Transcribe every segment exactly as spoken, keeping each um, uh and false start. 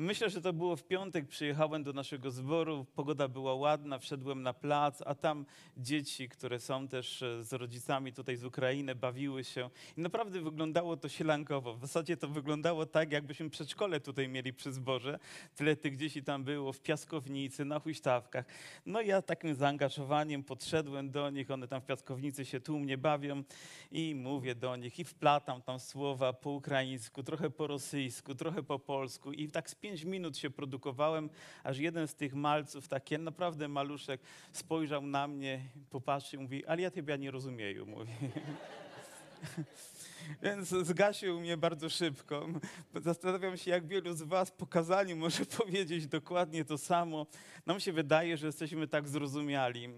Myślę, że to było w piątek, przyjechałem do naszego zboru, pogoda była ładna, wszedłem na plac, a tam dzieci, które są też z rodzicami tutaj z Ukrainy, bawiły się. I naprawdę wyglądało to sielankowo. W zasadzie to wyglądało tak, jakbyśmy przedszkole tutaj mieli przy zborze. Tyle tych dzieci tam było, w piaskownicy, na huśtawkach. No ja takim zaangażowaniem podszedłem do nich, one tam w piaskownicy się tłumnie bawią i mówię do nich i wplatam tam słowa po ukraińsku, trochę po rosyjsku, trochę po polsku i tak pięć minut się produkowałem, aż jeden z tych malców, taki naprawdę maluszek, spojrzał na mnie, popatrzył i mówi, ale ja ciebie nie rozumieję, mówi. Więc zgasił mnie bardzo szybko. Zastanawiam się, jak wielu z was po kazaniu może powiedzieć dokładnie to samo. Nam się wydaje, że jesteśmy tak zrozumiali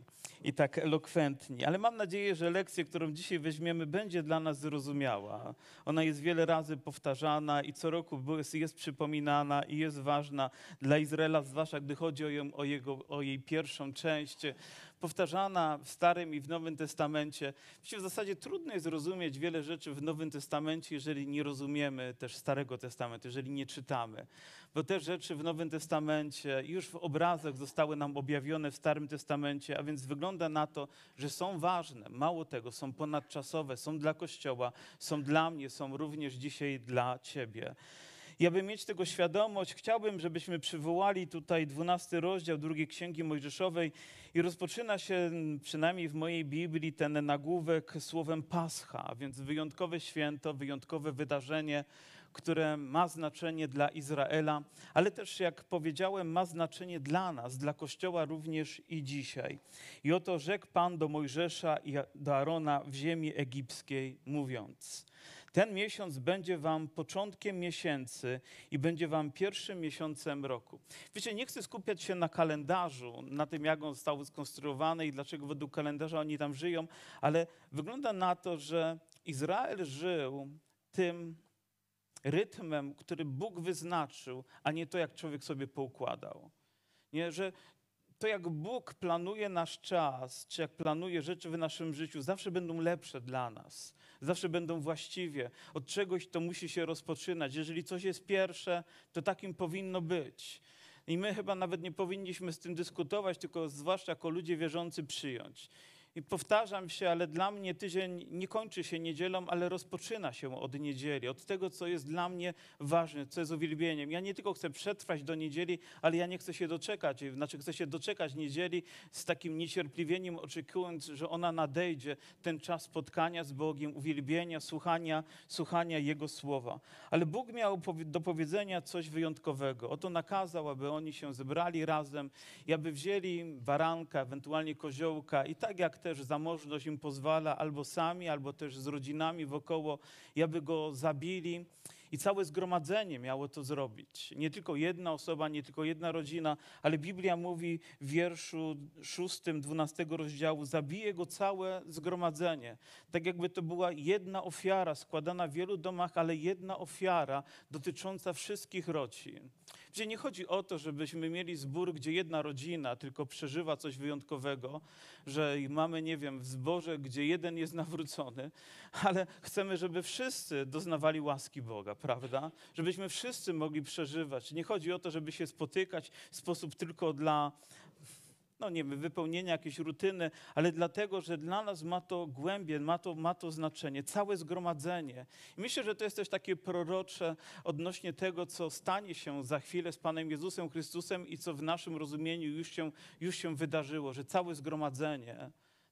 i tak elokwentni. Ale mam nadzieję, że lekcja, którą dzisiaj weźmiemy, będzie dla nas zrozumiała. Ona jest wiele razy powtarzana i co roku jest przypominana i jest ważna dla Izraela, zwłaszcza gdy chodzi o, ją, o, jego, o jej pierwszą część. Powtarzana w Starym i w Nowym Testamencie. W zasadzie trudno jest zrozumieć wiele rzeczy w Nowym Testamencie, jeżeli nie rozumiemy też Starego Testamentu, jeżeli nie czytamy. Bo te rzeczy w Nowym Testamencie już w obrazach zostały nam objawione w Starym Testamencie, a więc wygląda na to, że są ważne. Mało tego, są ponadczasowe, są dla Kościoła, są dla mnie, są również dzisiaj dla ciebie. I aby mieć tego świadomość, chciałbym, żebyśmy przywołali tutaj dwunasty rozdział drugiej Księgi Mojżeszowej i rozpoczyna się, przynajmniej w mojej Biblii, ten nagłówek słowem Pascha, a więc wyjątkowe święto, wyjątkowe wydarzenie, które ma znaczenie dla Izraela, ale też, jak powiedziałem, ma znaczenie dla nas, dla Kościoła również i dzisiaj. I oto rzekł Pan do Mojżesza i do Arona w ziemi egipskiej, mówiąc, ten miesiąc będzie wam początkiem miesięcy i będzie wam pierwszym miesiącem roku. Wiecie, nie chcę skupiać się na kalendarzu, na tym, jak on został skonstruowany i dlaczego według kalendarza oni tam żyją, ale wygląda na to, że Izrael żył tym rytmem, który Bóg wyznaczył, a nie to, jak człowiek sobie poukładał. Nie, że to, jak Bóg planuje nasz czas, czy jak planuje rzeczy w naszym życiu, zawsze będą lepsze dla nas. Zawsze będą właściwie. Od czegoś to musi się rozpoczynać. Jeżeli coś jest pierwsze, to takim powinno być. I my chyba nawet nie powinniśmy z tym dyskutować, tylko zwłaszcza jako ludzie wierzący przyjąć. I powtarzam się, ale dla mnie tydzień nie kończy się niedzielą, ale rozpoczyna się od niedzieli, od tego, co jest dla mnie ważne, co jest uwielbieniem. Ja nie tylko chcę przetrwać do niedzieli, ale ja nie chcę się doczekać. Znaczy chcę się doczekać niedzieli z takim niecierpliwieniem, oczekując, że ona nadejdzie, ten czas spotkania z Bogiem, uwielbienia, słuchania, słuchania Jego słowa. Ale Bóg miał do powiedzenia coś wyjątkowego. Oto nakazał, aby oni się zebrali razem i aby wzięli baranka, ewentualnie koziołka i tak jak też zamożność im pozwala, albo sami, albo też z rodzinami wokoło, i aby go zabili. I całe zgromadzenie miało to zrobić. Nie tylko jedna osoba, nie tylko jedna rodzina, ale Biblia mówi w wierszu szóstym, dwunastego rozdziału, zabije go całe zgromadzenie. Tak jakby to była jedna ofiara składana w wielu domach, ale jedna ofiara dotycząca wszystkich rodzin. Gdzie nie chodzi o to, żebyśmy mieli zbór, gdzie jedna rodzina tylko przeżywa coś wyjątkowego, że mamy, nie wiem, w zborze, gdzie jeden jest nawrócony, ale chcemy, żeby wszyscy doznawali łaski Boga, prawda? Żebyśmy wszyscy mogli przeżywać. Nie chodzi o to, żeby się spotykać w sposób tylko dla, no nie wiem, wypełnienia jakiejś rutyny, ale dlatego, że dla nas ma to głębie, ma to, ma to znaczenie, całe zgromadzenie. I myślę, że to jest też takie prorocze odnośnie tego, co stanie się za chwilę z Panem Jezusem Chrystusem i co w naszym rozumieniu już się, już się wydarzyło, że całe zgromadzenie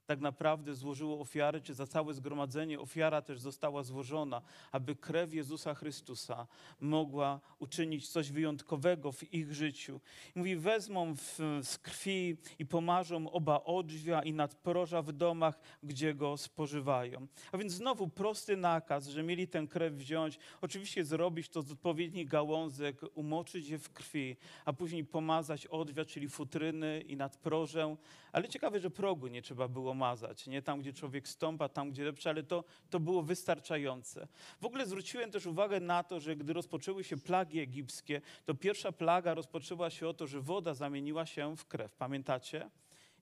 tak naprawdę złożyło ofiary, czy za całe zgromadzenie ofiara też została złożona, aby krew Jezusa Chrystusa mogła uczynić coś wyjątkowego w ich życiu. Mówi, wezmą w, z krwi i pomarzą oba odźwia i nadproża w domach, gdzie go spożywają. A więc znowu prosty nakaz, że mieli tę krew wziąć, oczywiście zrobić to z odpowiednich gałązek, umoczyć je w krwi, a później pomazać odźwia, czyli futryny i nadprożę. Ale ciekawe, że progu nie trzeba było mazać, nie tam, gdzie człowiek stąpa, tam, gdzie lepsze, ale to, to było wystarczające. W ogóle zwróciłem też uwagę na to, że gdy rozpoczęły się plagi egipskie, to pierwsza plaga rozpoczęła się o to, że woda zamieniła się w krew. Pamiętacie?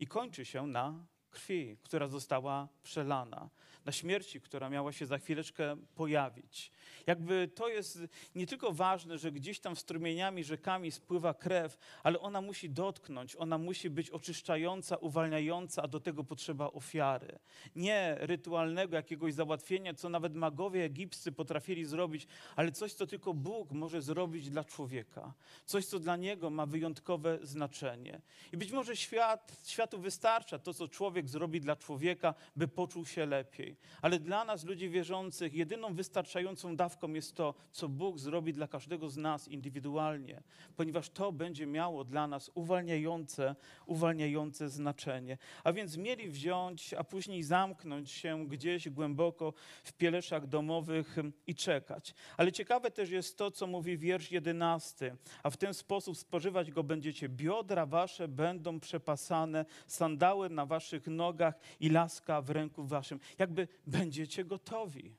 I kończy się na krwi, która została przelana, na śmierci, która miała się za chwileczkę pojawić. Jakby to jest nie tylko ważne, że gdzieś tam strumieniami, rzekami spływa krew, ale ona musi dotknąć, ona musi być oczyszczająca, uwalniająca, a do tego potrzeba ofiary. Nie rytualnego jakiegoś załatwienia, co nawet magowie egipscy potrafili zrobić, ale coś, co tylko Bóg może zrobić dla człowieka. Coś, co dla niego ma wyjątkowe znaczenie. I być może świat, światu wystarcza to, co człowiek zrobi dla człowieka, by poczuł się lepiej. Ale dla nas, ludzi wierzących, jedyną wystarczającą dawką jest to, co Bóg zrobi dla każdego z nas indywidualnie, ponieważ to będzie miało dla nas uwalniające, uwalniające znaczenie. A więc mieli wziąć, a później zamknąć się gdzieś głęboko w pieleszach domowych i czekać. Ale ciekawe też jest to, co mówi wiersz jedenasty. A w ten sposób spożywać go będziecie. Biodra wasze będą przepasane, sandały na waszych nogach i laska w ręku waszym. Jakby będziecie gotowi.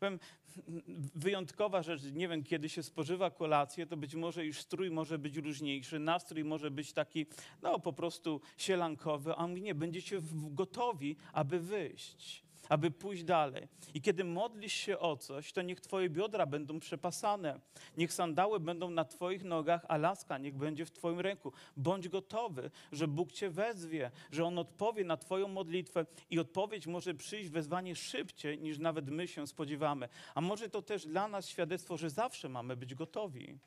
Powiem, wyjątkowa rzecz, nie wiem, kiedy się spożywa kolację, to być może już strój może być luźniejszy, nastrój może być taki, no po prostu sielankowy, a nie, będziecie gotowi, aby wyjść, aby pójść dalej. I kiedy modlisz się o coś, to niech twoje biodra będą przepasane, niech sandały będą na twoich nogach, a laska niech będzie w twoim ręku. Bądź gotowy, że Bóg cię wezwie, że On odpowie na twoją modlitwę i odpowiedź może przyjść wezwanie szybciej, niż nawet my się spodziewamy. A może to też dla nas świadectwo, że zawsze mamy być gotowi.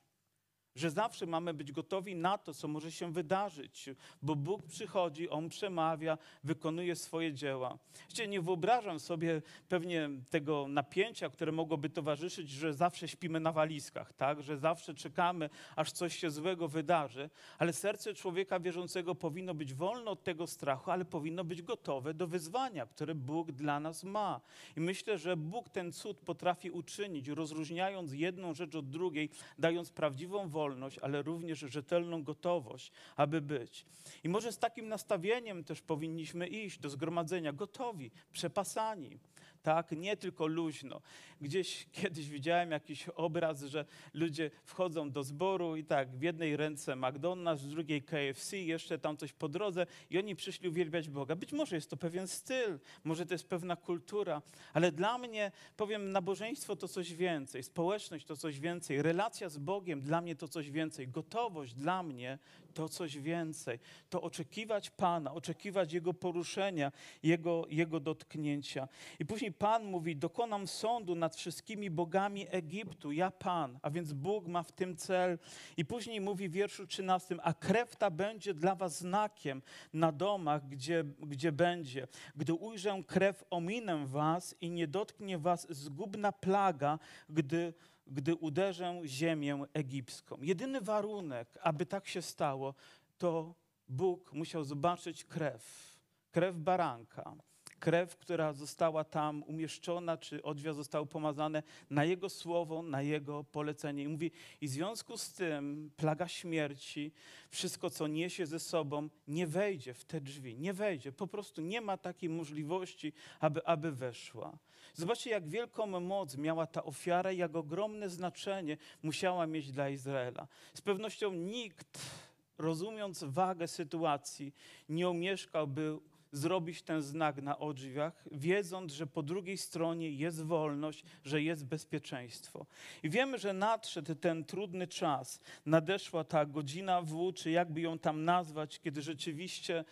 Że zawsze mamy być gotowi na to, co może się wydarzyć, bo Bóg przychodzi, On przemawia, wykonuje swoje dzieła. Wiecie, nie wyobrażam sobie pewnie tego napięcia, które mogłoby towarzyszyć, że zawsze śpimy na walizkach, tak? Że zawsze czekamy, aż coś się złego wydarzy, ale serce człowieka wierzącego powinno być wolne od tego strachu, ale powinno być gotowe do wyzwania, które Bóg dla nas ma. I myślę, że Bóg ten cud potrafi uczynić, rozróżniając jedną rzecz od drugiej, dając prawdziwą wolność, wolność, ale również rzetelną gotowość, aby być. I może z takim nastawieniem też powinniśmy iść do zgromadzenia, gotowi, przepasani, tak? Nie tylko luźno. Gdzieś kiedyś widziałem jakiś obraz, że ludzie wchodzą do zboru i tak w jednej ręce McDonald's, w drugiej K F C, jeszcze tam coś po drodze i oni przyszli uwielbiać Boga. Być może jest to pewien styl, może to jest pewna kultura, ale dla mnie, powiem, nabożeństwo to coś więcej, społeczność to coś więcej, relacja z Bogiem dla mnie to to coś więcej. Gotowość dla mnie to coś więcej. To oczekiwać Pana, oczekiwać Jego poruszenia, Jego, Jego dotknięcia. I później Pan mówi, dokonam sądu nad wszystkimi bogami Egiptu, ja Pan, a więc Bóg ma w tym cel. I później mówi w wierszu trzynastym, a krew ta będzie dla was znakiem na domach, gdzie, gdzie będzie. Gdy ujrzę krew, ominę was i nie dotknie was zgubna plaga, gdy gdy uderzę ziemię egipską. Jedyny warunek, aby tak się stało, to Bóg musiał zobaczyć krew, krew baranka, krew, która została tam umieszczona, czy odźwia zostały pomazane na Jego słowo, na Jego polecenie. I mówi, i w związku z tym plaga śmierci, wszystko, co niesie ze sobą, nie wejdzie w te drzwi, nie wejdzie. Po prostu nie ma takiej możliwości, aby, aby weszła. Zobaczcie, jak wielką moc miała ta ofiara i jak ogromne znaczenie musiała mieć dla Izraela. Z pewnością nikt, rozumiąc wagę sytuacji, nie omieszkałby zrobić ten znak na odrzwiach, wiedząc, że po drugiej stronie jest wolność, że jest bezpieczeństwo. I wiemy, że nadszedł ten trudny czas, nadeszła ta godzina W, czy jakby ją tam nazwać, kiedy rzeczywiście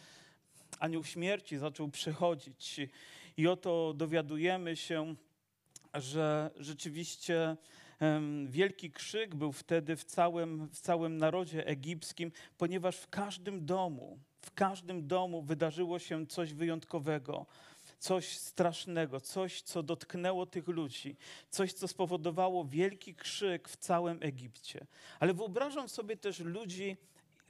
anioł śmierci zaczął przechodzić. I oto dowiadujemy się, że rzeczywiście wielki krzyk był wtedy w całym, w całym narodzie egipskim, ponieważ w każdym domu, w każdym domu wydarzyło się coś wyjątkowego, coś strasznego, coś, co dotknęło tych ludzi, coś, co spowodowało wielki krzyk w całym Egipcie. Ale wyobrażam sobie też ludzi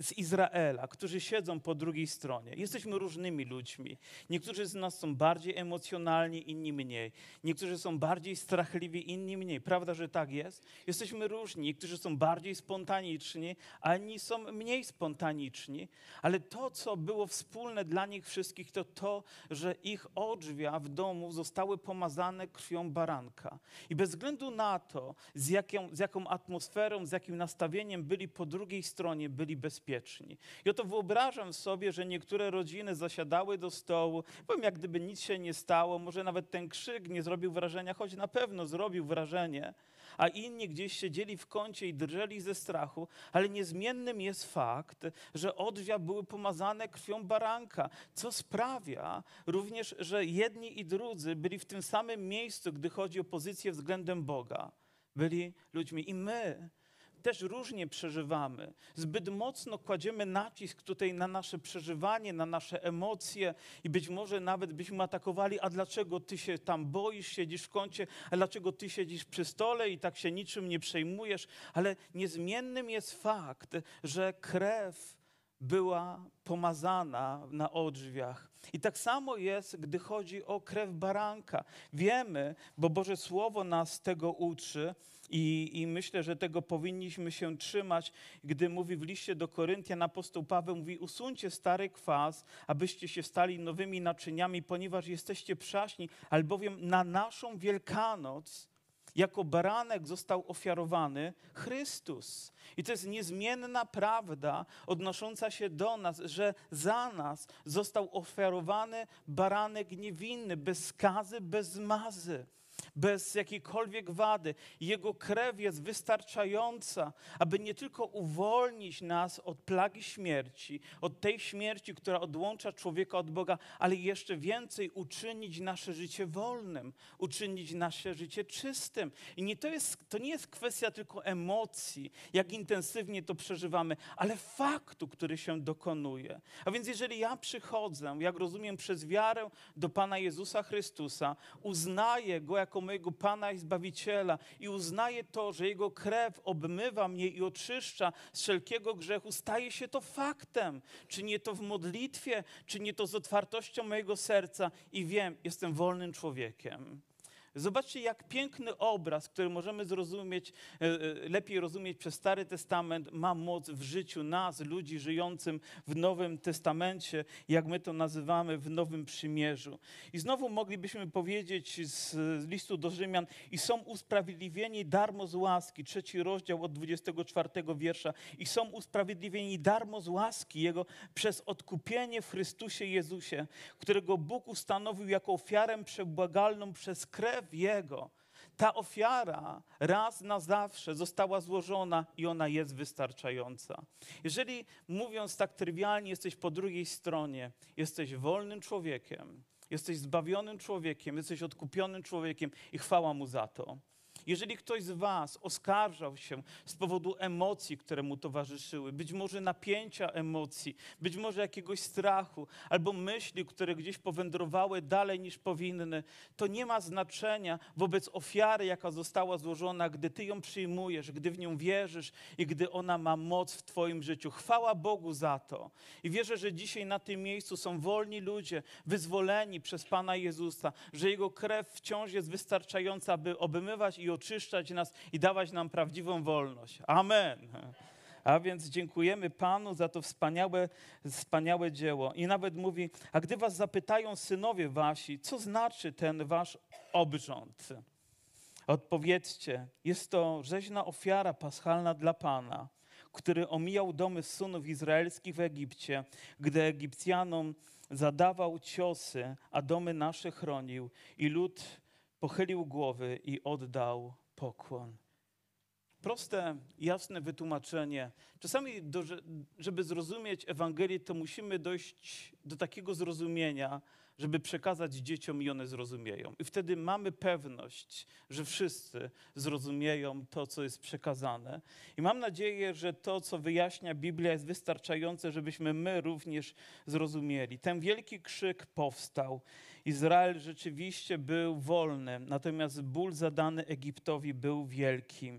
z Izraela, którzy siedzą po drugiej stronie. Jesteśmy różnymi ludźmi. Niektórzy z nas są bardziej emocjonalni, inni mniej. Niektórzy są bardziej strachliwi, inni mniej. Prawda, że tak jest? Jesteśmy różni. Niektórzy są bardziej spontaniczni, a inni są mniej spontaniczni. Ale to, co było wspólne dla nich wszystkich, to to, że ich odrzwia w domu zostały pomazane krwią baranka. I bez względu na to, z jaką, z jaką atmosferą, z jakim nastawieniem byli po drugiej stronie, byli bezpieczni. bezpieczni. Ja to wyobrażam sobie, że niektóre rodziny zasiadały do stołu, powiem, jak gdyby nic się nie stało, może nawet ten krzyk nie zrobił wrażenia, choć na pewno zrobił wrażenie, a inni gdzieś siedzieli w kącie i drżeli ze strachu, ale niezmiennym jest fakt, że odrzwia były pomazane krwią baranka, co sprawia również, że jedni i drudzy byli w tym samym miejscu, gdy chodzi o pozycję względem Boga. Byli ludźmi i my też różnie przeżywamy. Zbyt mocno kładziemy nacisk tutaj na nasze przeżywanie, na nasze emocje i być może nawet byśmy atakowali, a dlaczego ty się tam boisz, siedzisz w kącie, a dlaczego ty siedzisz przy stole i tak się niczym nie przejmujesz, ale niezmiennym jest fakt, że krew była pomazana na odrzwiach. I tak samo jest, gdy chodzi o krew baranka. Wiemy, bo Boże Słowo nas tego uczy i, i myślę, że tego powinniśmy się trzymać, gdy mówi w liście do Koryntian apostoł Paweł, mówi, usuńcie stary kwas, abyście się stali nowymi naczyniami, ponieważ jesteście przaśni, albowiem na naszą Wielkanoc jako baranek został ofiarowany Chrystus. I to jest niezmienna prawda odnosząca się do nas, że za nas został ofiarowany baranek niewinny, bez skazy, bez zmazy, bez jakiejkolwiek wady. Jego krew jest wystarczająca, aby nie tylko uwolnić nas od plagi śmierci, od tej śmierci, która odłącza człowieka od Boga, ale jeszcze więcej uczynić nasze życie wolnym, uczynić nasze życie czystym. I nie to, jest, to nie jest kwestia tylko emocji, jak intensywnie to przeżywamy, ale faktu, który się dokonuje. A więc jeżeli ja przychodzę, jak rozumiem, przez wiarę do Pana Jezusa Chrystusa, uznaję Go jako mojego Pana i Zbawiciela i uznaję to, że Jego krew obmywa mnie i oczyszcza z wszelkiego grzechu, staje się to faktem. Czynię to w modlitwie, czynię to z otwartością mojego serca i wiem, jestem wolnym człowiekiem. Zobaczcie, jak piękny obraz, który możemy zrozumieć, lepiej rozumieć przez Stary Testament, ma moc w życiu nas, ludzi żyjącym w Nowym Testamencie, jak my to nazywamy, w Nowym Przymierzu. I znowu moglibyśmy powiedzieć z listu do Rzymian, i są usprawiedliwieni darmo z łaski, trzeci rozdział od dwudziestego czwartego wiersza, i są usprawiedliwieni darmo z łaski Jego przez odkupienie w Chrystusie Jezusie, którego Bóg ustanowił jako ofiarę przebłagalną przez krew Jego. Ta ofiara raz na zawsze została złożona i ona jest wystarczająca. Jeżeli, mówiąc tak trywialnie, jesteś po drugiej stronie, jesteś wolnym człowiekiem, jesteś zbawionym człowiekiem, jesteś odkupionym człowiekiem i chwała Mu za to. Jeżeli ktoś z was oskarżał się z powodu emocji, które mu towarzyszyły, być może napięcia emocji, być może jakiegoś strachu albo myśli, które gdzieś powędrowały dalej niż powinny, to nie ma znaczenia wobec ofiary, jaka została złożona, gdy ty ją przyjmujesz, gdy w nią wierzysz i gdy ona ma moc w twoim życiu. Chwała Bogu za to. I wierzę, że dzisiaj na tym miejscu są wolni ludzie, wyzwoleni przez Pana Jezusa, że Jego krew wciąż jest wystarczająca, aby obmywać i oczyszczać nas i dawać nam prawdziwą wolność. Amen. A więc dziękujemy Panu za to wspaniałe, wspaniałe dzieło. I nawet mówi, a gdy was zapytają synowie wasi, co znaczy ten wasz obrząd? Odpowiedzcie, jest to rzeźna ofiara paschalna dla Pana, który omijał domy synów izraelskich w Egipcie, gdy Egipcjanom zadawał ciosy, a domy nasze chronił i lud pochylił głowy i oddał pokłon. Proste, jasne wytłumaczenie. Czasami, do, żeby zrozumieć Ewangelię, to musimy dojść do takiego zrozumienia, żeby przekazać dzieciom i one zrozumieją. I wtedy mamy pewność, że wszyscy zrozumieją to, co jest przekazane. I mam nadzieję, że to, co wyjaśnia Biblia, jest wystarczające, żebyśmy my również zrozumieli. Ten wielki krzyk powstał. Izrael rzeczywiście był wolny, natomiast ból zadany Egiptowi był wielki.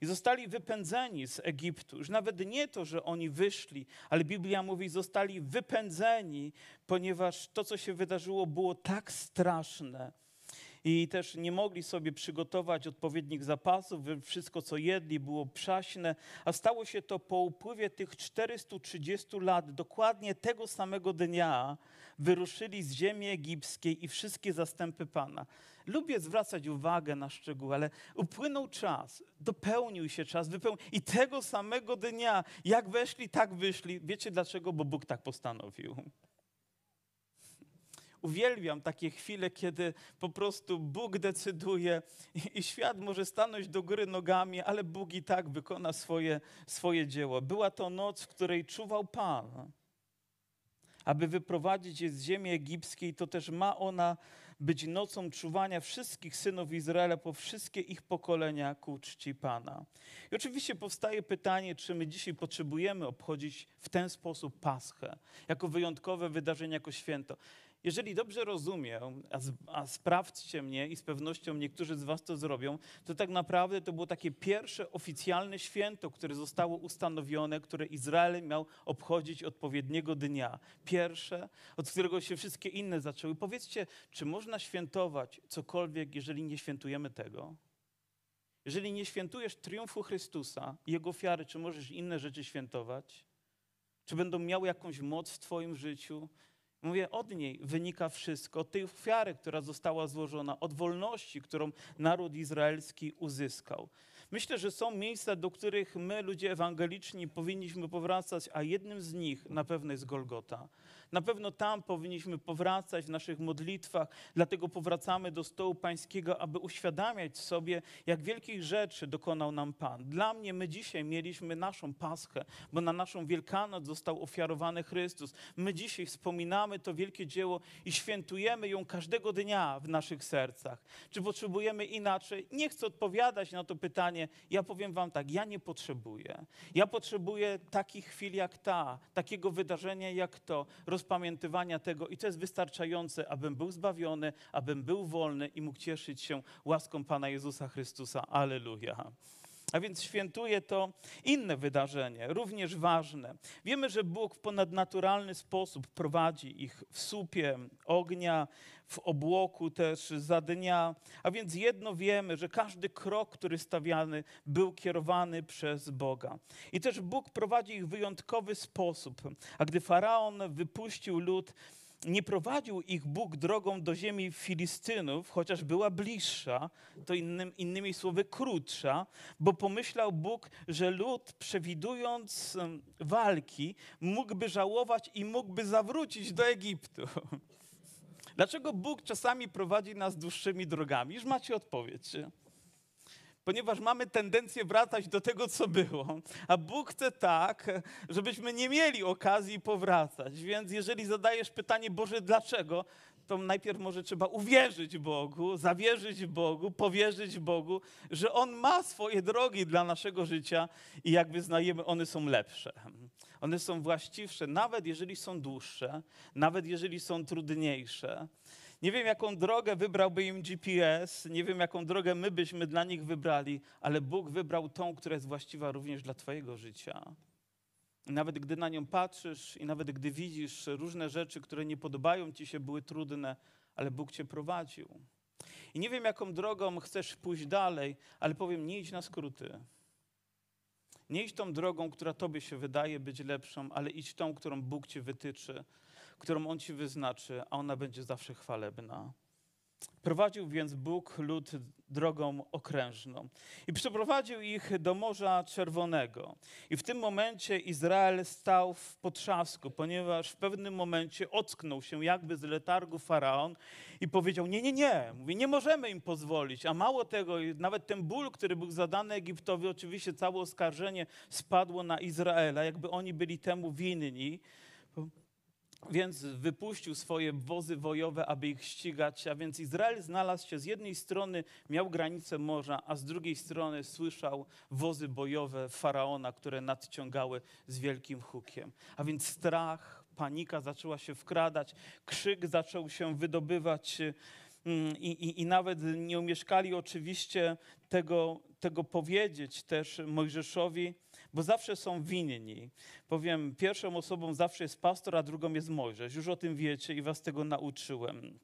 I zostali wypędzeni z Egiptu. Już nawet nie to, że oni wyszli, ale Biblia mówi, zostali wypędzeni, ponieważ to, co się wydarzyło, było tak straszne. I też nie mogli sobie przygotować odpowiednich zapasów. Wszystko, co jedli, było przaśne. A stało się to po upływie tych czterystu trzydziestu lat. Dokładnie tego samego dnia wyruszyli z ziemi egipskiej i wszystkie zastępy Pana. Lubię zwracać uwagę na szczegóły, ale upłynął czas, dopełnił się czas, wypełnił. I tego samego dnia, jak weszli, tak wyszli. Wiecie dlaczego? Bo Bóg tak postanowił. Uwielbiam takie chwile, kiedy po prostu Bóg decyduje i świat może stanąć do góry nogami, ale Bóg i tak wykona swoje, swoje dzieło. Była to noc, w której czuwał Pan, aby wyprowadzić je z ziemi egipskiej. To też ma ona być nocą czuwania wszystkich synów Izraela po wszystkie ich pokolenia ku czci Pana. I oczywiście powstaje pytanie, czy my dzisiaj potrzebujemy obchodzić w ten sposób Paschę, jako wyjątkowe wydarzenie, jako święto. Jeżeli dobrze rozumiem, a, z, a sprawdźcie mnie i z pewnością niektórzy z was to zrobią, to tak naprawdę to było takie pierwsze oficjalne święto, które zostało ustanowione, które Izrael miał obchodzić odpowiedniego dnia. Pierwsze, od którego się wszystkie inne zaczęły. Powiedzcie, czy można świętować cokolwiek, jeżeli nie świętujemy tego? Jeżeli nie świętujesz triumfu Chrystusa i Jego ofiary, czy możesz inne rzeczy świętować? Czy będą miały jakąś moc w twoim życiu? Mówię, od niej wynika wszystko, od tej ofiary, która została złożona, od wolności, którą naród izraelski uzyskał. Myślę, że są miejsca, do których my, ludzie ewangeliczni, powinniśmy powracać, a jednym z nich na pewno jest Golgota. Na pewno tam powinniśmy powracać w naszych modlitwach, dlatego powracamy do stołu pańskiego, aby uświadamiać sobie, jak wielkich rzeczy dokonał nam Pan. Dla mnie my dzisiaj mieliśmy naszą Paschę, bo na naszą Wielkanoc został ofiarowany Chrystus. My dzisiaj wspominamy to wielkie dzieło i świętujemy ją każdego dnia w naszych sercach. Czy potrzebujemy inaczej? Nie chcę odpowiadać na to pytanie. Ja powiem wam tak, ja nie potrzebuję. Ja potrzebuję takich chwil jak ta, takiego wydarzenia jak to, rozpamiętywania tego i to jest wystarczające, abym był zbawiony, abym był wolny i mógł cieszyć się łaską Pana Jezusa Chrystusa. Alleluja. A więc świętuje to inne wydarzenie, również ważne. Wiemy, że Bóg w ponadnaturalny sposób prowadzi ich w słupie ognia, w obłoku też za dnia. A więc jedno wiemy, że każdy krok, który stawiany, był kierowany przez Boga. I też Bóg prowadzi ich w wyjątkowy sposób. A gdy Faraon wypuścił lud, nie prowadził ich Bóg drogą do ziemi Filistynów, chociaż była bliższa, to innym, innymi słowy krótsza, bo pomyślał Bóg, że lud, przewidując walki, mógłby żałować i mógłby zawrócić do Egiptu. Dlaczego Bóg czasami prowadzi nas dłuższymi drogami? Już macie odpowiedź. Ponieważ mamy tendencję wracać do tego, co było. A Bóg chce tak, żebyśmy nie mieli okazji powracać. Więc jeżeli zadajesz pytanie, Boże, dlaczego, to najpierw może trzeba uwierzyć Bogu, zawierzyć Bogu, powierzyć Bogu, że On ma swoje drogi dla naszego życia i jak wyznajemy, one są lepsze. One są właściwsze, nawet jeżeli są dłuższe, nawet jeżeli są trudniejsze. Nie wiem, jaką drogę wybrałby im G P S, nie wiem, jaką drogę my byśmy dla nich wybrali, ale Bóg wybrał tą, która jest właściwa również dla twojego życia. I nawet gdy na nią patrzysz i nawet gdy widzisz różne rzeczy, które nie podobają ci się, były trudne, ale Bóg cię prowadził. I nie wiem, jaką drogą chcesz pójść dalej, ale powiem, nie idź na skróty. Nie idź tą drogą, która tobie się wydaje być lepszą, ale idź tą, którą Bóg ci wytyczy, którą On ci wyznaczy, a ona będzie zawsze chwalebna. Prowadził więc Bóg lud drogą okrężną i przeprowadził ich do Morza Czerwonego. I w tym momencie Izrael stał w potrzasku, ponieważ w pewnym momencie ocknął się jakby z letargu Faraon i powiedział, nie, nie, nie, mówi, nie możemy im pozwolić. A mało tego, nawet ten ból, który był zadany Egiptowi, oczywiście całe oskarżenie spadło na Izraela, jakby oni byli temu winni. Więc wypuścił swoje wozy wojowe, aby ich ścigać. A więc Izrael znalazł się, z jednej strony miał granicę morza, a z drugiej strony słyszał wozy bojowe Faraona, które nadciągały z wielkim hukiem. A więc strach, panika zaczęła się wkradać, krzyk zaczął się wydobywać i, i, i nawet nie umieszkali oczywiście tego, tego powiedzieć też Mojżeszowi, bo zawsze są winni. Powiem, pierwszą osobą zawsze jest pastor, a drugą jest Mojżesz. Już o tym wiecie i was tego nauczyłem.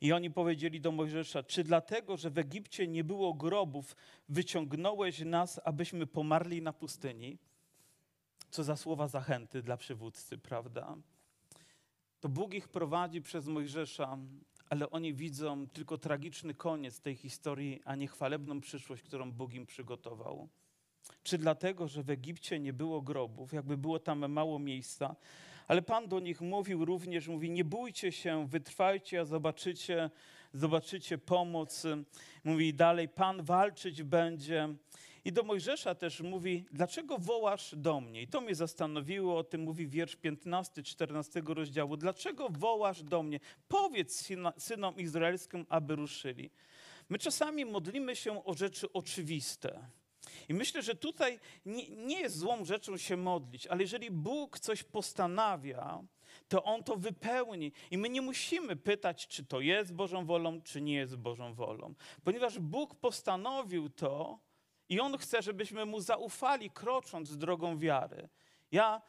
I oni powiedzieli do Mojżesza, czy dlatego, że w Egipcie nie było grobów, wyciągnąłeś nas, abyśmy pomarli na pustyni? Co za słowa zachęty dla przywódcy, prawda? To Bóg ich prowadzi przez Mojżesza, ale oni widzą tylko tragiczny koniec tej historii, a nie chwalebną przyszłość, którą Bóg im przygotował. Czy dlatego, że w Egipcie nie było grobów, jakby było tam mało miejsca, ale Pan do nich mówił również, mówi, nie bójcie się, wytrwajcie, a zobaczycie, zobaczycie pomoc. Mówi dalej, Pan walczyć będzie. I do Mojżesza też mówi, dlaczego wołasz do mnie? I to mnie zastanowiło, o tym mówi wiersz piętnasty, czternastego rozdziału. Dlaczego wołasz do mnie? Powiedz synom izraelskim, aby ruszyli. My czasami modlimy się o rzeczy oczywiste. I myślę, że tutaj nie, nie jest złą rzeczą się modlić, ale jeżeli Bóg coś postanawia, to On to wypełni. I my nie musimy pytać, czy to jest Bożą wolą, czy nie jest Bożą wolą. Ponieważ Bóg postanowił to i On chce, żebyśmy Mu zaufali, krocząc drogą wiary. Ja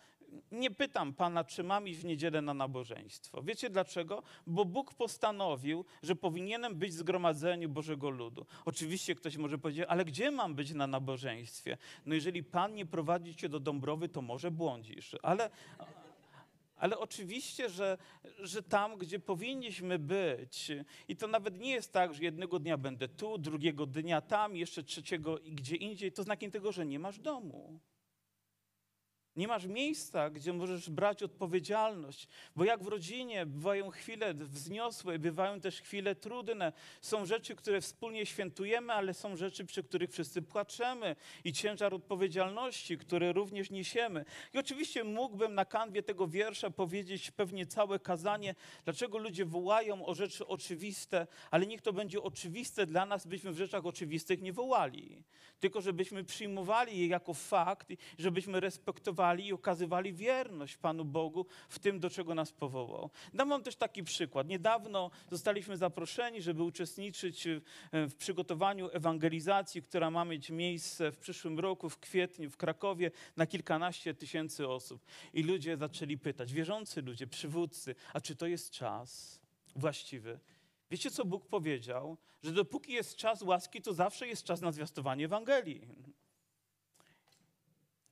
nie pytam Pana, czy mam iść w niedzielę na nabożeństwo. Wiecie dlaczego? Bo Bóg postanowił, że powinienem być w zgromadzeniu Bożego Ludu. Oczywiście ktoś może powiedzieć, ale gdzie mam być na nabożeństwie? No jeżeli Pan nie prowadzi cię do Dąbrowy, to może błądzisz. Ale, ale oczywiście, że, że tam, gdzie powinniśmy być. I to nawet nie jest tak, że jednego dnia będę tu, drugiego dnia tam, jeszcze trzeciego i gdzie indziej. To znakiem tego, że nie masz domu. Nie masz miejsca, gdzie możesz brać odpowiedzialność, bo jak w rodzinie bywają chwile wzniosłe, bywają też chwile trudne. Są rzeczy, które wspólnie świętujemy, ale są rzeczy, przy których wszyscy płaczemy i ciężar odpowiedzialności, który również niesiemy. I oczywiście mógłbym na kanwie tego wiersza powiedzieć pewnie całe kazanie, dlaczego ludzie wołają o rzeczy oczywiste, ale niech to będzie oczywiste dla nas, byśmy w rzeczach oczywistych nie wołali, tylko żebyśmy przyjmowali je jako fakt, żebyśmy respektowali i okazywali wierność Panu Bogu w tym, do czego nas powołał. Dam wam też taki przykład. Niedawno zostaliśmy zaproszeni, żeby uczestniczyć w przygotowaniu ewangelizacji, która ma mieć miejsce w przyszłym roku, w kwietniu, w Krakowie, na kilkanaście tysięcy osób. I ludzie zaczęli pytać, wierzący ludzie, przywódcy, a czy to jest czas właściwy? Wiecie, co Bóg powiedział? Że dopóki jest czas łaski, to zawsze jest czas na zwiastowanie Ewangelii.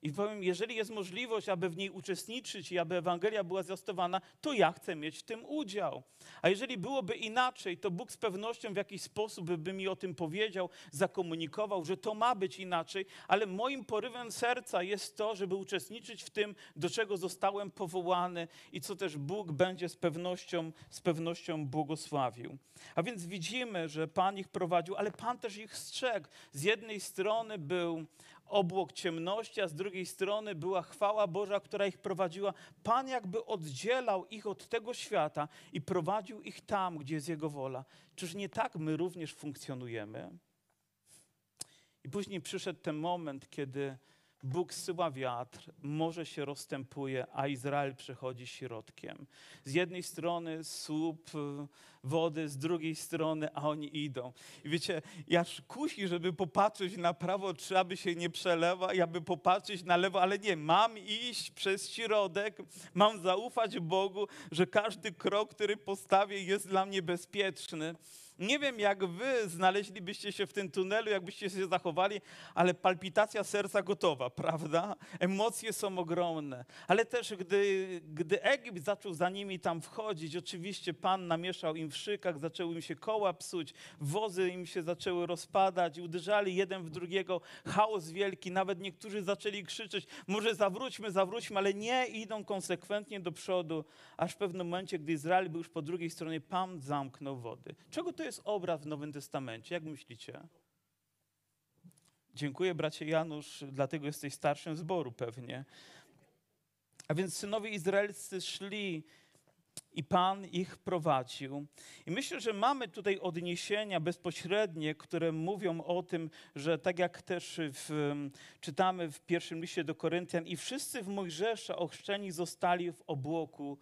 I powiem, jeżeli jest możliwość, aby w niej uczestniczyć i aby Ewangelia była zwiastowana, to ja chcę mieć w tym udział. A jeżeli byłoby inaczej, to Bóg z pewnością w jakiś sposób by mi o tym powiedział, zakomunikował, że to ma być inaczej, ale moim porywem serca jest to, żeby uczestniczyć w tym, do czego zostałem powołany i co też Bóg będzie z pewnością, z pewnością błogosławił. A więc widzimy, że Pan ich prowadził, ale Pan też ich strzegł. Z jednej strony był obłok ciemności, a z drugiej strony była chwała Boża, która ich prowadziła. Pan jakby oddzielał ich od tego świata i prowadził ich tam, gdzie jest Jego wola. Czyż nie tak my również funkcjonujemy? I później przyszedł ten moment, kiedy Bóg zsyła wiatr, morze się rozstępuje, a Izrael przechodzi środkiem. Z jednej strony słup wody, z drugiej strony, a oni idą. I wiecie, aż kusi, żeby popatrzeć na prawo, czy aby się nie przelewa, i aby popatrzeć na lewo, ale nie, mam iść przez środek, mam zaufać Bogu, że każdy krok, który postawię, jest dla mnie bezpieczny. Nie wiem, jak wy znaleźlibyście się w tym tunelu, jakbyście się zachowali, ale palpitacja serca gotowa, prawda? Emocje są ogromne. Ale też, gdy, gdy Egipt zaczął za nimi tam wchodzić, oczywiście Pan namieszał im w szykach, zaczęły im się koła psuć, wozy im się zaczęły rozpadać, uderzali jeden w drugiego, chaos wielki, nawet niektórzy zaczęli krzyczeć, może zawróćmy, zawróćmy, ale nie, idą konsekwentnie do przodu, aż w pewnym momencie, gdy Izrael był już po drugiej stronie, Pan zamknął wody. Czego to To jest obraz w Nowym Testamencie. Jak myślicie? Dziękuję, bracie Janusz, dlatego jesteś starszym zboru pewnie. A więc synowie izraelscy szli i Pan ich prowadził. I myślę, że mamy tutaj odniesienia bezpośrednie, które mówią o tym, że tak jak też w, czytamy w pierwszym liście do Koryntian, i wszyscy w Mojżesza ochrzczeni zostali w obłoku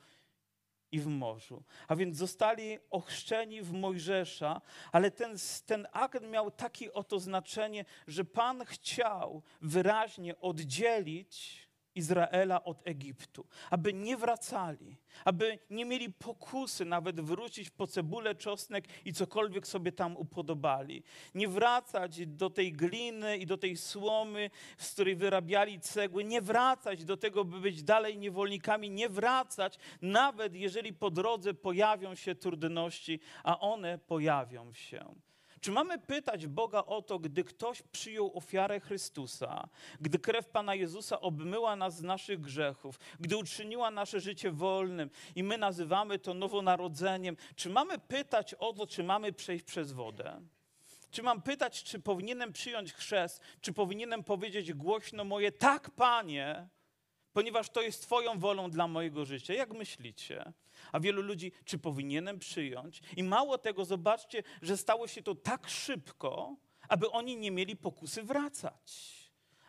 i w morzu. A więc zostali ochrzczeni w Mojżesza, ale ten, ten akt miał takie oto znaczenie, że Pan chciał wyraźnie oddzielić Izraela od Egiptu, aby nie wracali, aby nie mieli pokusy nawet wrócić po cebulę, czosnek i cokolwiek sobie tam upodobali. Nie wracać do tej gliny i do tej słomy, z której wyrabiali cegły, nie wracać do tego, by być dalej niewolnikami, nie wracać, nawet jeżeli po drodze pojawią się trudności, a one pojawią się. Czy mamy pytać Boga o to, gdy ktoś przyjął ofiarę Chrystusa, gdy krew Pana Jezusa obmyła nas z naszych grzechów, gdy uczyniła nasze życie wolnym i my nazywamy to nowonarodzeniem, czy mamy pytać o to, czy mamy przejść przez wodę? Czy mam pytać, czy powinienem przyjąć chrzest, czy powinienem powiedzieć głośno moje tak, Panie, ponieważ to jest Twoją wolą dla mojego życia. Jak myślicie? A wielu ludzi, czy powinienem przyjąć? I mało tego, zobaczcie, że stało się to tak szybko, aby oni nie mieli pokusy wracać.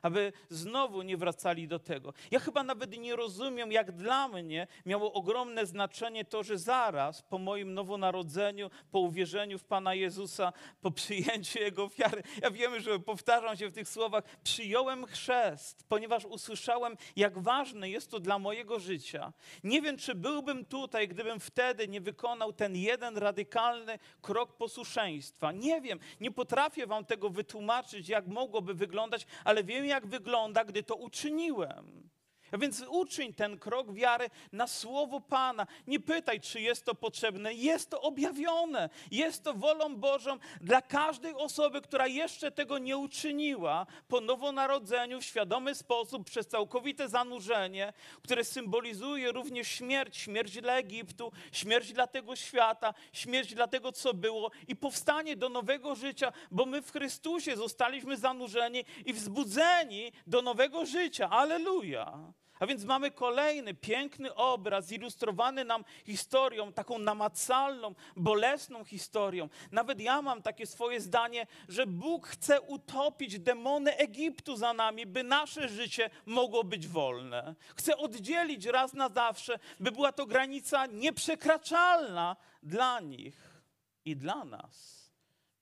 Aby znowu nie wracali do tego. Ja chyba nawet nie rozumiem, jak dla mnie miało ogromne znaczenie to, że zaraz po moim nowonarodzeniu, po uwierzeniu w Pana Jezusa, po przyjęciu Jego ofiary, ja wiem, że powtarzam się w tych słowach, przyjąłem chrzest, ponieważ usłyszałem, jak ważne jest to dla mojego życia. Nie wiem, czy byłbym tutaj, gdybym wtedy nie wykonał ten jeden radykalny krok posłuszeństwa. Nie wiem, nie potrafię wam tego wytłumaczyć, jak mogłoby wyglądać, ale wiem, jak wygląda, gdy to uczyniłem. A więc uczyń ten krok wiary na słowo Pana. Nie pytaj, czy jest to potrzebne. Jest to objawione. Jest to wolą Bożą dla każdej osoby, która jeszcze tego nie uczyniła po nowonarodzeniu w świadomy sposób przez całkowite zanurzenie, które symbolizuje również śmierć. Śmierć dla Egiptu, śmierć dla tego świata, śmierć dla tego, co było i powstanie do nowego życia, bo my w Chrystusie zostaliśmy zanurzeni i wzbudzeni do nowego życia. Alleluja! A więc mamy kolejny piękny obraz, ilustrowany nam historią, taką namacalną, bolesną historią. Nawet ja mam takie swoje zdanie, że Bóg chce utopić demony Egiptu za nami, by nasze życie mogło być wolne. Chce oddzielić raz na zawsze, by była to granica nieprzekraczalna dla nich i dla nas.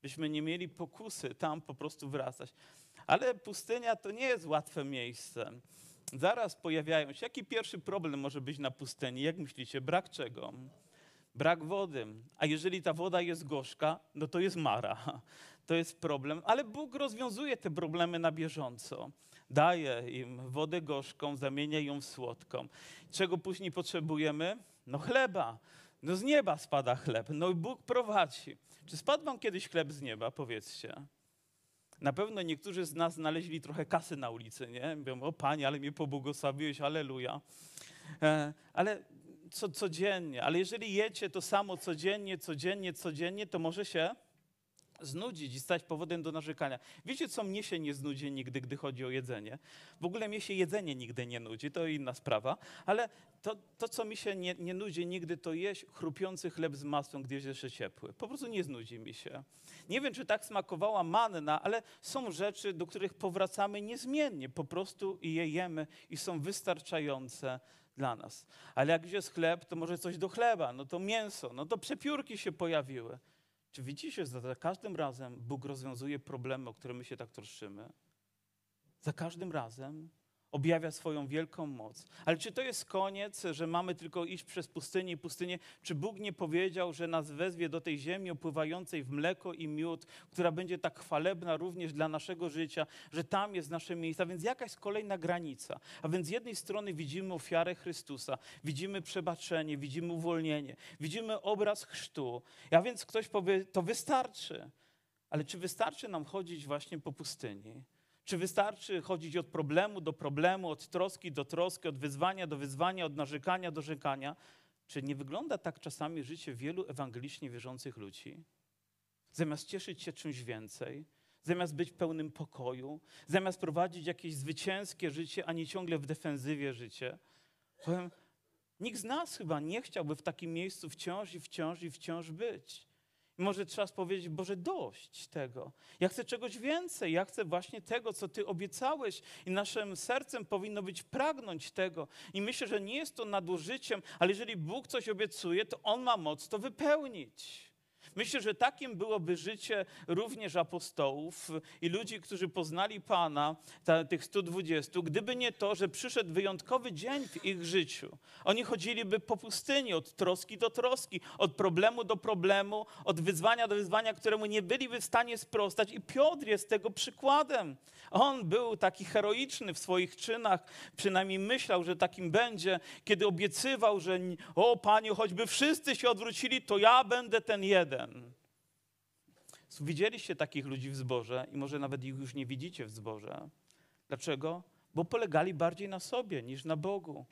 Byśmy nie mieli pokusy tam po prostu wracać. Ale pustynia to nie jest łatwe miejsce. Zaraz pojawiają się. Jaki pierwszy problem może być na pustyni? Jak myślicie? Brak czego? Brak wody. A jeżeli ta woda jest gorzka, no to jest mara. To jest problem. Ale Bóg rozwiązuje te problemy na bieżąco. Daje im wodę gorzką, zamienia ją w słodką. Czego później potrzebujemy? No chleba. No z nieba spada chleb. No i Bóg prowadzi. Czy spadł wam kiedyś chleb z nieba? Powiedzcie. Na pewno niektórzy z nas znaleźli trochę kasy na ulicy, nie? Mówią, o Panie, ale mnie pobłogosławiłeś, alleluja. Ale co, codziennie, ale jeżeli jecie to samo codziennie, codziennie, codziennie, to może się znudzić i stać powodem do narzekania. Wiecie, co mnie się nie znudzi nigdy, gdy chodzi o jedzenie? W ogóle mnie się jedzenie nigdy nie nudzi, to inna sprawa, ale to, to co mi się nie, nie nudzi nigdy, to jeść chrupiący chleb z masłem, gdy jest jeszcze ciepły. Po prostu nie znudzi mi się. Nie wiem, czy tak smakowała manna, ale są rzeczy, do których powracamy niezmiennie, po prostu i je jemy i są wystarczające dla nas. Ale jak jest chleb, to może coś do chleba, no to mięso, no to przepiórki się pojawiły. Czy widzicie, że za każdym razem Bóg rozwiązuje problemy, o które my się tak troszczymy? Za każdym razem objawia swoją wielką moc. Ale czy to jest koniec, że mamy tylko iść przez pustynię i pustynię? Czy Bóg nie powiedział, że nas wezwie do tej ziemi opływającej w mleko i miód, która będzie tak chwalebna również dla naszego życia, że tam jest nasze miejsce? A więc jakaś kolejna granica. A więc z jednej strony widzimy ofiarę Chrystusa, widzimy przebaczenie, widzimy uwolnienie, widzimy obraz chrztu. A więc ktoś powie, to wystarczy. Ale czy wystarczy nam chodzić właśnie po pustyni? Czy wystarczy chodzić od problemu do problemu, od troski do troski, od wyzwania do wyzwania, od narzekania do narzekania? Czy nie wygląda tak czasami życie wielu ewangelicznie wierzących ludzi? Zamiast cieszyć się czymś więcej, zamiast być pełnym pokoju, zamiast prowadzić jakieś zwycięskie życie, a nie ciągle w defensywie życie, powiem, nikt z nas chyba nie chciałby w takim miejscu wciąż i wciąż i wciąż być. Może trzeba powiedzieć, Boże, dość tego. Ja chcę czegoś więcej. Ja chcę właśnie tego, co Ty obiecałeś. I naszym sercem powinno być pragnąć tego. I myślę, że nie jest to nadużyciem, ale jeżeli Bóg coś obiecuje, to On ma moc to wypełnić. Myślę, że takim byłoby życie również apostołów i ludzi, którzy poznali Pana, ta, tych stu dwudziestu, gdyby nie to, że przyszedł wyjątkowy dzień w ich życiu. Oni chodziliby po pustyni od troski do troski, od problemu do problemu, od wyzwania do wyzwania, któremu nie byliby w stanie sprostać. I Piotr jest tego przykładem. On był taki heroiczny w swoich czynach, przynajmniej myślał, że takim będzie, kiedy obiecywał, że o Panie, choćby wszyscy się odwrócili, to ja będę ten jeden. Widzieliście takich ludzi w zborze i może nawet ich już nie widzicie w zborze. Dlaczego? Bo polegali bardziej na sobie niż na Bogu.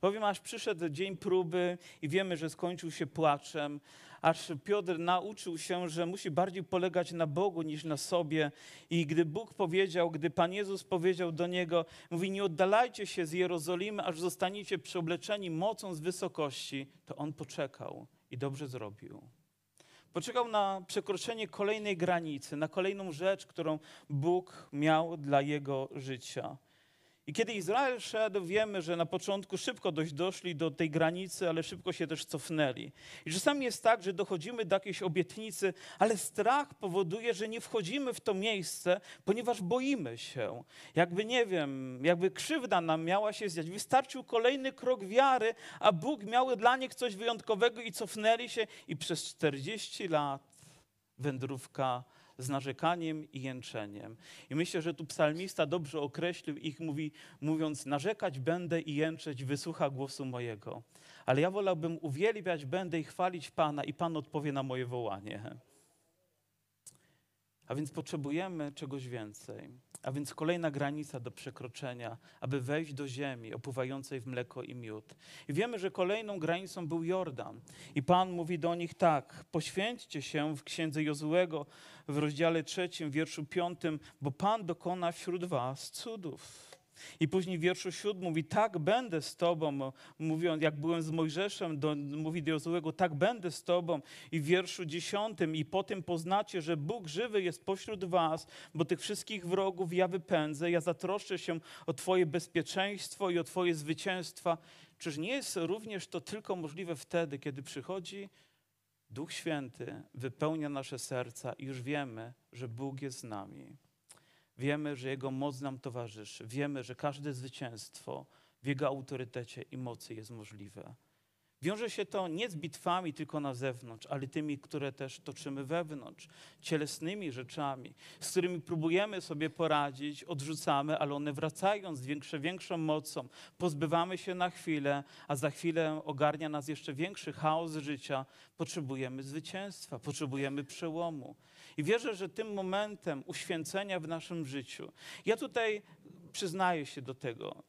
Bowiem aż przyszedł dzień próby i wiemy, że skończył się płaczem, aż Piotr nauczył się, że musi bardziej polegać na Bogu niż na sobie. I gdy Bóg powiedział, gdy Pan Jezus powiedział do niego, mówi, nie oddalajcie się z Jerozolimy, aż zostaniecie przeobleczeni mocą z wysokości, to on poczekał i dobrze zrobił. Poczekał na przekroczenie kolejnej granicy, na kolejną rzecz, którą Bóg miał dla jego życia. I kiedy Izrael szedł, wiemy, że na początku szybko dość doszli do tej granicy, ale szybko się też cofnęli. I czasami jest tak, że dochodzimy do jakiejś obietnicy, ale strach powoduje, że nie wchodzimy w to miejsce, ponieważ boimy się. Jakby, nie wiem, jakby krzywda nam miała się zdziać. Wystarczył kolejny krok wiary, a Bóg miał dla nich coś wyjątkowego i cofnęli się. I przez czterdzieści lat wędrówka z narzekaniem i jęczeniem. I myślę, że tu psalmista dobrze określił ich, mówi, mówiąc, narzekać będę i jęczeć, wysłucha głosu mojego. Ale ja wolałbym uwielbiać będę i chwalić Pana i Pan odpowie na moje wołanie. A więc potrzebujemy czegoś więcej. A więc kolejna granica do przekroczenia, aby wejść do ziemi opływającej w mleko i miód. I wiemy, że kolejną granicą był Jordan. I Pan mówi do nich tak, poświęćcie się w Księdze Jozuego w rozdziale trzecim, wierszu piątym, bo Pan dokona wśród was cudów. I później w wierszu siódmym mówi, tak będę z tobą, mówiąc, jak byłem z Mojżeszem, do, mówi do Jozuego, tak będę z tobą. I w wierszu dziesiątym, i po tym poznacie, że Bóg żywy jest pośród was, bo tych wszystkich wrogów ja wypędzę, ja zatroszczę się o twoje bezpieczeństwo i o twoje zwycięstwa. Czyż nie jest również to tylko możliwe wtedy, kiedy przychodzi Duch Święty, wypełnia nasze serca i już wiemy, że Bóg jest z nami. Wiemy, że Jego moc nam towarzyszy. Wiemy, że każde zwycięstwo w Jego autorytecie i mocy jest możliwe. Wiąże się to nie z bitwami tylko na zewnątrz, ale tymi, które też toczymy wewnątrz, cielesnymi rzeczami, z którymi próbujemy sobie poradzić, odrzucamy, ale one wracają z większą, większą mocą. Pozbywamy się na chwilę, a za chwilę ogarnia nas jeszcze większy chaos życia. Potrzebujemy zwycięstwa, potrzebujemy przełomu. I wierzę, że tym momentem uświęcenia w naszym życiu, ja tutaj przyznaję się do tego,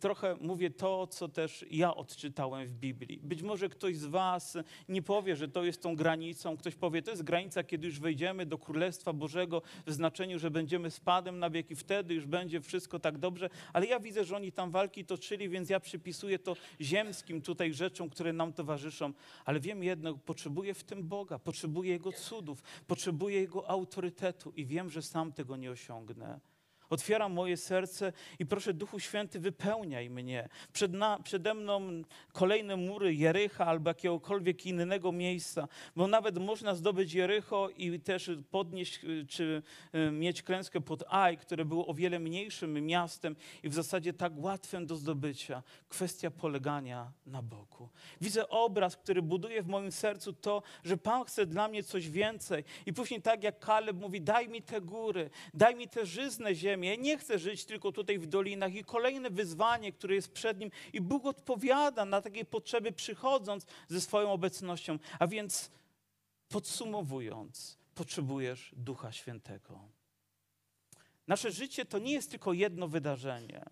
trochę mówię to, co też ja odczytałem w Biblii. Być może ktoś z was nie powie, że to jest tą granicą. Ktoś powie, to jest granica, kiedy już wejdziemy do Królestwa Bożego w znaczeniu, że będziemy z Panem na wieki, wtedy już będzie wszystko tak dobrze. Ale ja widzę, że oni tam walki toczyli, więc ja przypisuję to ziemskim tutaj rzeczom, które nam towarzyszą. Ale wiem jedno, potrzebuję w tym Boga, potrzebuję Jego cudów, potrzebuję Jego autorytetu i wiem, że sam tego nie osiągnę. Otwieram moje serce i proszę, Duchu Święty, wypełniaj mnie. Przed na, przede mną kolejne mury Jericha albo jakiegokolwiek innego miejsca, bo nawet można zdobyć Jericho i też podnieść czy mieć klęskę pod Aj, które było o wiele mniejszym miastem i w zasadzie tak łatwym do zdobycia. Kwestia polegania na Bogu. Widzę obraz, który buduje w moim sercu to, że Pan chce dla mnie coś więcej. I później tak jak Kaleb mówi, daj mi te góry, daj mi te żyzne ziemi. Ja nie chcę żyć tylko tutaj w dolinach i kolejne wyzwanie, które jest przed nim i Bóg odpowiada na takie potrzeby przychodząc ze swoją obecnością. A więc podsumowując, potrzebujesz Ducha Świętego. Nasze życie to nie jest tylko jedno wydarzenie.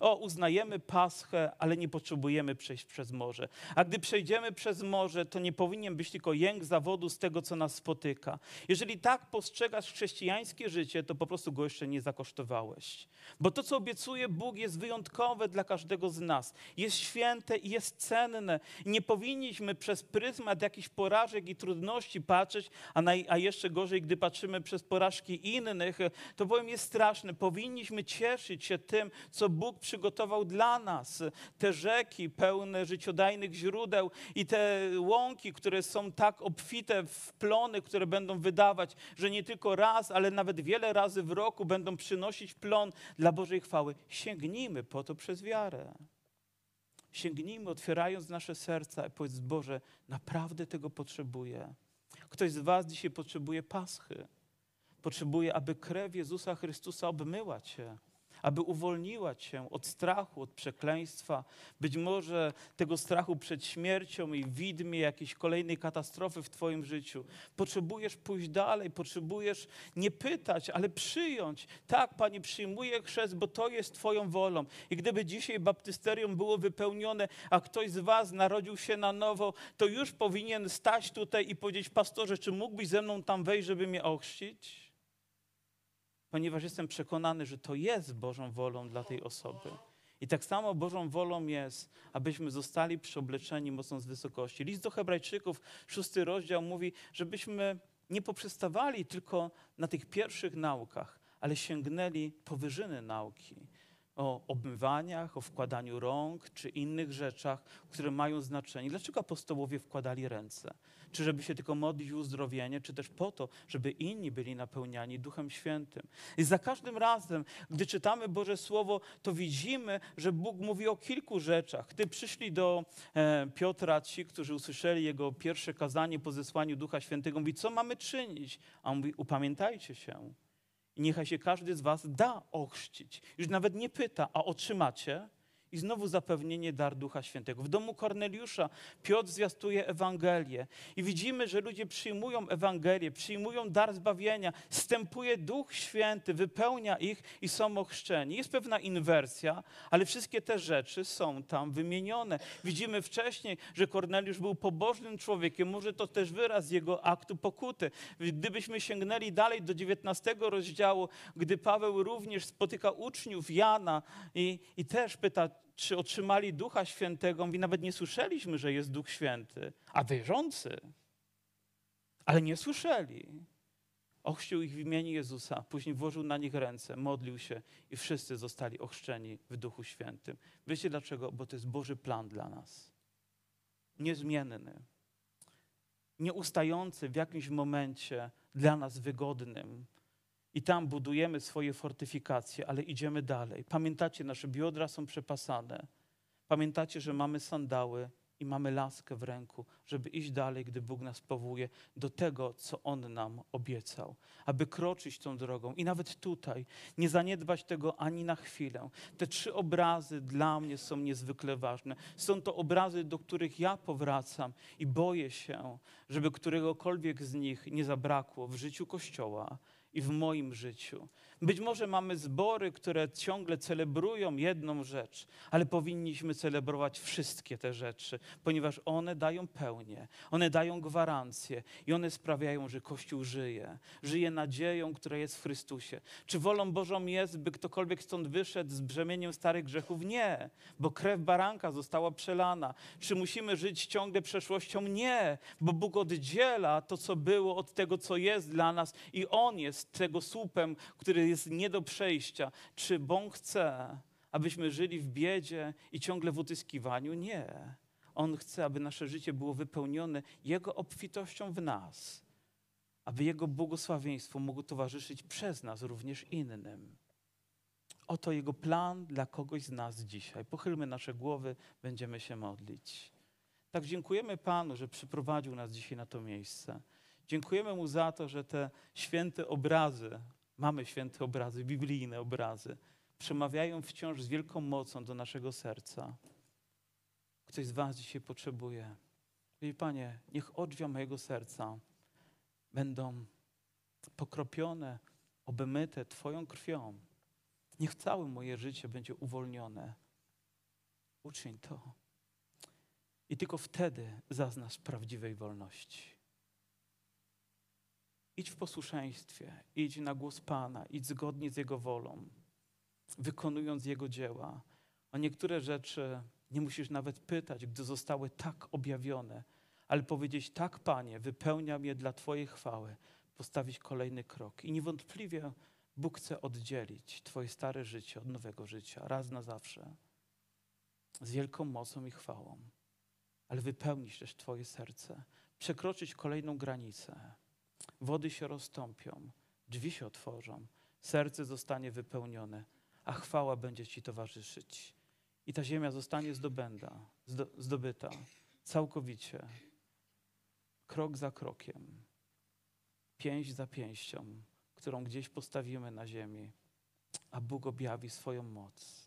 O, uznajemy Paschę, ale nie potrzebujemy przejść przez morze. A gdy przejdziemy przez morze, to nie powinien być tylko jęk zawodu z tego, co nas spotyka. Jeżeli tak postrzegasz chrześcijańskie życie, to po prostu go jeszcze nie zakosztowałeś. Bo to, co obiecuje Bóg, jest wyjątkowe dla każdego z nas. Jest święte i jest cenne. Nie powinniśmy przez pryzmat jakichś porażek i trudności patrzeć, a, naj, a jeszcze gorzej, gdy patrzymy przez porażki innych, to bowiem jest straszne. Powinniśmy cieszyć się tym, co Bóg Bóg przygotował dla nas. Te rzeki pełne życiodajnych źródeł i te łąki, które są tak obfite w plony, które będą wydawać, że nie tylko raz, ale nawet wiele razy w roku będą przynosić plon dla Bożej chwały. Sięgnijmy po to przez wiarę. Sięgnijmy, otwierając nasze serca i powiedz: Boże, naprawdę tego potrzebuję. Ktoś z was dzisiaj potrzebuje Paschy. Potrzebuje, aby krew Jezusa Chrystusa obmyła cię, aby uwolniła cię od strachu, od przekleństwa, być może tego strachu przed śmiercią i widmie jakiejś kolejnej katastrofy w twoim życiu. Potrzebujesz pójść dalej, potrzebujesz nie pytać, ale przyjąć. Tak, Panie, przyjmuję chrzest, bo to jest twoją wolą. I gdyby dzisiaj baptysterium było wypełnione, a ktoś z was narodził się na nowo, to już powinien stać tutaj i powiedzieć: pastorze, czy mógłbyś ze mną tam wejść, żeby mnie ochrzcić? Ponieważ jestem przekonany, że to jest Bożą wolą dla tej osoby. I tak samo Bożą wolą jest, abyśmy zostali przyobleczeni mocą z wysokości. List do Hebrajczyków, szósty rozdział mówi, żebyśmy nie poprzestawali tylko na tych pierwszych naukach, ale sięgnęli po wyżyny nauki. O obmywaniach, o wkładaniu rąk czy innych rzeczach, które mają znaczenie. Dlaczego apostołowie wkładali ręce? Czy żeby się tylko modlić o uzdrowienie, czy też po to, żeby inni byli napełniani Duchem Świętym? I za każdym razem, gdy czytamy Boże Słowo, to widzimy, że Bóg mówi o kilku rzeczach. Gdy przyszli do Piotra ci, którzy usłyszeli jego pierwsze kazanie po zesłaniu Ducha Świętego, mówi: co mamy czynić? A on mówi: upamiętajcie się. I niechaj się każdy z was da ochrzcić. Już nawet nie pyta, a otrzymacie. I znowu zapewnienie, dar Ducha Świętego. W domu Korneliusza Piotr zwiastuje Ewangelię. I widzimy, że ludzie przyjmują Ewangelię, przyjmują dar zbawienia. Wstępuje Duch Święty, wypełnia ich i są ochrzczeni. Jest pewna inwersja, ale wszystkie te rzeczy są tam wymienione. Widzimy wcześniej, że Korneliusz był pobożnym człowiekiem. Może to też wyraz jego aktu pokuty. Gdybyśmy sięgnęli dalej do dziewiętnastego rozdziału, gdy Paweł również spotyka uczniów Jana i, i też pyta, czy otrzymali Ducha Świętego? Mówi, nawet nie słyszeliśmy, że jest Duch Święty, a wierzący, ale nie słyszeli. Ochrzcił ich w imieniu Jezusa, później włożył na nich ręce, modlił się i wszyscy zostali ochrzczeni w Duchu Świętym. Wiecie dlaczego? Bo to jest Boży plan dla nas. Niezmienny, nieustający w jakimś momencie dla nas wygodnym. I tam budujemy swoje fortyfikacje, ale idziemy dalej. Pamiętacie, nasze biodra są przepasane. Pamiętacie, że mamy sandały i mamy laskę w ręku, żeby iść dalej, gdy Bóg nas powołuje do tego, co On nam obiecał. Aby kroczyć tą drogą i nawet tutaj nie zaniedbać tego ani na chwilę. Te trzy obrazy dla mnie są niezwykle ważne. Są to obrazy, do których ja powracam i boję się, żeby któregokolwiek z nich nie zabrakło w życiu Kościoła, i w moim życiu. Być może mamy zbory, które ciągle celebrują jedną rzecz, ale powinniśmy celebrować wszystkie te rzeczy, ponieważ one dają pełnię, one dają gwarancję i one sprawiają, że Kościół żyje. Żyje nadzieją, która jest w Chrystusie. Czy wolą Bożą jest, by ktokolwiek stąd wyszedł z brzemieniem starych grzechów? Nie, bo krew baranka została przelana. Czy musimy żyć ciągle przeszłością? Nie, bo Bóg oddziela to, co było, od tego, co jest dla nas i On jest tego słupem, który jest nie do przejścia. Czy Bóg chce, abyśmy żyli w biedzie i ciągle w utyskiwaniu? Nie. On chce, aby nasze życie było wypełnione Jego obfitością w nas, aby Jego błogosławieństwo mogło towarzyszyć przez nas również innym. Oto Jego plan dla kogoś z nas dzisiaj. Pochylmy nasze głowy, będziemy się modlić. Tak dziękujemy Panu, że przyprowadził nas dzisiaj na to miejsce. Dziękujemy Mu za to, że te święte obrazy, mamy święte obrazy, biblijne obrazy, przemawiają wciąż z wielką mocą do naszego serca. Ktoś z was dzisiaj potrzebuje. Mówi: Panie, niech odźwia mojego serca będą pokropione, obmyte Twoją krwią. Niech całe moje życie będzie uwolnione. Uczyń to. I tylko wtedy zaznasz prawdziwej wolności. Idź w posłuszeństwie, idź na głos Pana, idź zgodnie z Jego wolą, wykonując Jego dzieła. O niektóre rzeczy nie musisz nawet pytać, gdy zostały tak objawione, ale powiedzieć: tak, Panie, wypełniam je dla Twojej chwały, postawić kolejny krok. I niewątpliwie Bóg chce oddzielić twoje stare życie od nowego życia, raz na zawsze, z wielką mocą i chwałą. Ale wypełnić też twoje serce, przekroczyć kolejną granicę. Wody się rozstąpią, drzwi się otworzą, serce zostanie wypełnione, a chwała będzie ci towarzyszyć. I ta ziemia zostanie zdobęda, zdobyta całkowicie, krok za krokiem, pięść za pięścią, którą gdzieś postawimy na ziemi, a Bóg objawi swoją moc.